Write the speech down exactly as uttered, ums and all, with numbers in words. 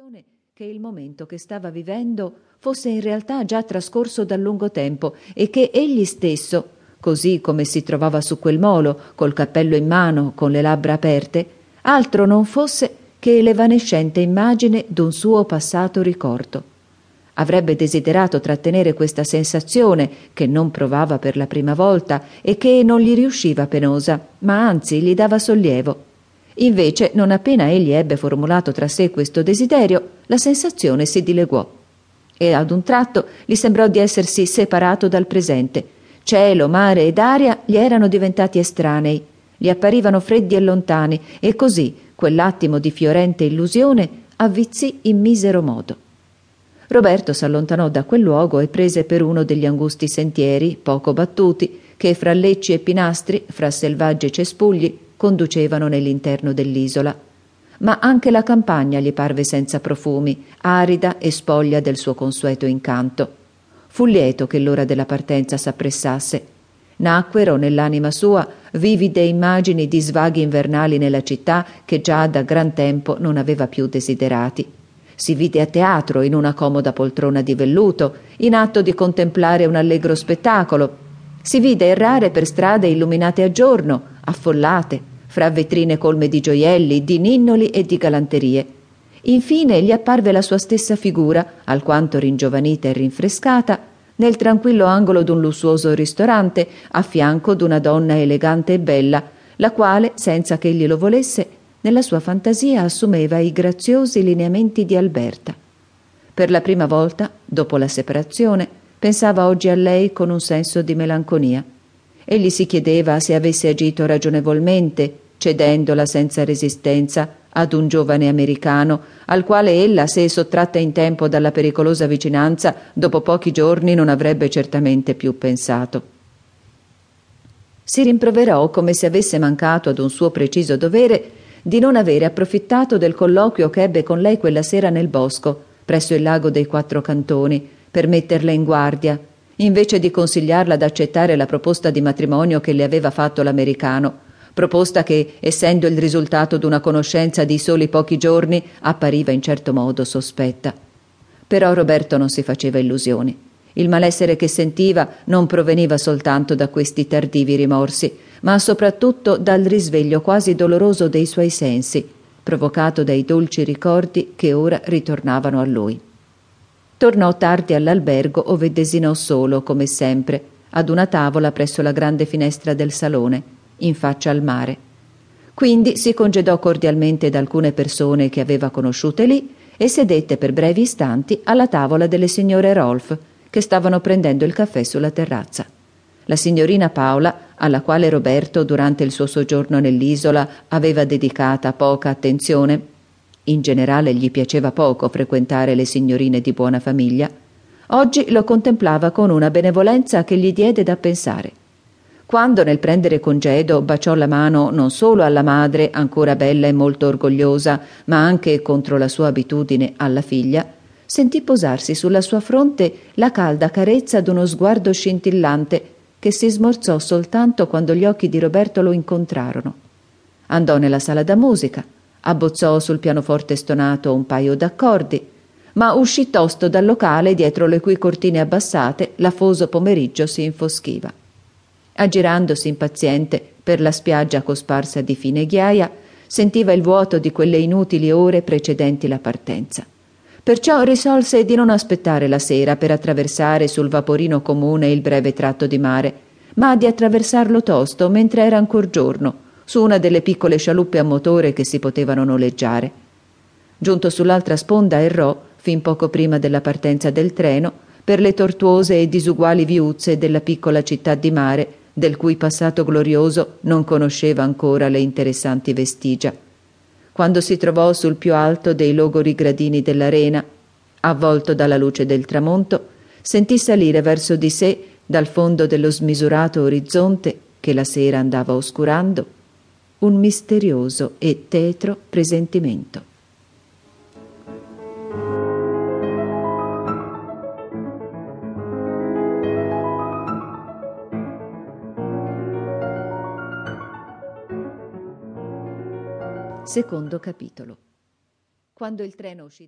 sensazione che il momento che stava vivendo fosse in realtà già trascorso da lungo tempo e che egli stesso, così come si trovava su quel molo, col cappello in mano, con le labbra aperte, altro non fosse che l'evanescente immagine d'un suo passato ricordo. Avrebbe desiderato trattenere questa sensazione che non provava per la prima volta e che non gli riusciva penosa, ma anzi gli dava sollievo. Invece, non appena egli ebbe formulato tra sé questo desiderio, la sensazione si dileguò e ad un tratto gli sembrò di essersi separato dal presente. Cielo, mare ed aria gli erano diventati estranei, gli apparivano freddi e lontani, e così quell'attimo di fiorente illusione avvizzì in misero modo. Roberto s'allontanò da quel luogo e prese per uno degli angusti sentieri poco battuti che fra lecci e pinastri, fra selvaggi cespugli, conducevano nell'interno dell'isola, ma anche la campagna gli parve senza profumi, arida e spoglia del suo consueto incanto. Fu lieto che l'ora della partenza s'appressasse. Nacquero nell'anima sua vivide immagini di svaghi invernali nella città che già da gran tempo non aveva più desiderati. Si vide a teatro in una comoda poltrona di velluto, in atto di contemplare un allegro spettacolo. Si vide errare per strade illuminate a giorno, affollate, fra vetrine colme di gioielli, di ninnoli e di galanterie. Infine gli apparve la sua stessa figura, alquanto ringiovanita e rinfrescata, nel tranquillo angolo d'un lussuoso ristorante, a fianco d'una donna elegante e bella, la quale, senza che egli lo volesse, nella sua fantasia assumeva i graziosi lineamenti di Alberta. Per la prima volta, dopo la separazione, pensava oggi a lei con un senso di melanconia. Egli si chiedeva se avesse agito ragionevolmente, cedendola senza resistenza ad un giovane americano, al quale ella, se sottratta in tempo dalla pericolosa vicinanza, dopo pochi giorni non avrebbe certamente più pensato. Si rimproverò come se avesse mancato ad un suo preciso dovere di non avere approfittato del colloquio che ebbe con lei quella sera nel bosco, presso il lago dei Quattro Cantoni, per metterla in guardia, invece di consigliarla ad accettare la proposta di matrimonio che le aveva fatto l'americano, proposta che, essendo il risultato d'una conoscenza di soli pochi giorni, appariva in certo modo sospetta. Però Roberto non si faceva illusioni. Il malessere che sentiva non proveniva soltanto da questi tardivi rimorsi, ma soprattutto dal risveglio quasi doloroso dei suoi sensi, provocato dai dolci ricordi che ora ritornavano a lui. Tornò tardi all'albergo, ove desinò solo, come sempre, ad una tavola presso la grande finestra del salone, in faccia al mare. Quindi si congedò cordialmente da alcune persone che aveva conosciute lì e sedette per brevi istanti alla tavola delle signore Rolf, che stavano prendendo il caffè sulla terrazza. La signorina Paola, alla quale Roberto durante il suo soggiorno nell'isola aveva dedicata poca attenzione, in generale gli piaceva poco frequentare le signorine di buona famiglia, oggi lo contemplava con una benevolenza che gli diede da pensare. Quando nel prendere congedo baciò la mano non solo alla madre, ancora bella e molto orgogliosa, ma anche, contro la sua abitudine, alla figlia, sentì posarsi sulla sua fronte la calda carezza d'uno sguardo scintillante che si smorzò soltanto quando gli occhi di Roberto lo incontrarono. Andò nella sala da musica, abbozzò sul pianoforte stonato un paio d'accordi, ma uscì tosto dal locale dietro le cui cortine abbassate l'afoso pomeriggio si infoschiva. Aggirandosi impaziente per la spiaggia cosparsa di fine ghiaia, sentiva il vuoto di quelle inutili ore precedenti la partenza. Perciò risolse di non aspettare la sera per attraversare sul vaporino comune il breve tratto di mare, ma di attraversarlo tosto mentre era ancor giorno, su una delle piccole scialuppe a motore che si potevano noleggiare. Giunto sull'altra sponda errò, fin poco prima della partenza del treno, per le tortuose e disuguali viuzze della piccola città di mare, del cui passato glorioso non conosceva ancora le interessanti vestigia. Quando si trovò sul più alto dei logori gradini dell'arena, avvolto dalla luce del tramonto, sentì salire verso di sé, dal fondo dello smisurato orizzonte che la sera andava oscurando, un misterioso e tetro presentimento. Secondo capitolo. Quando il treno uscì da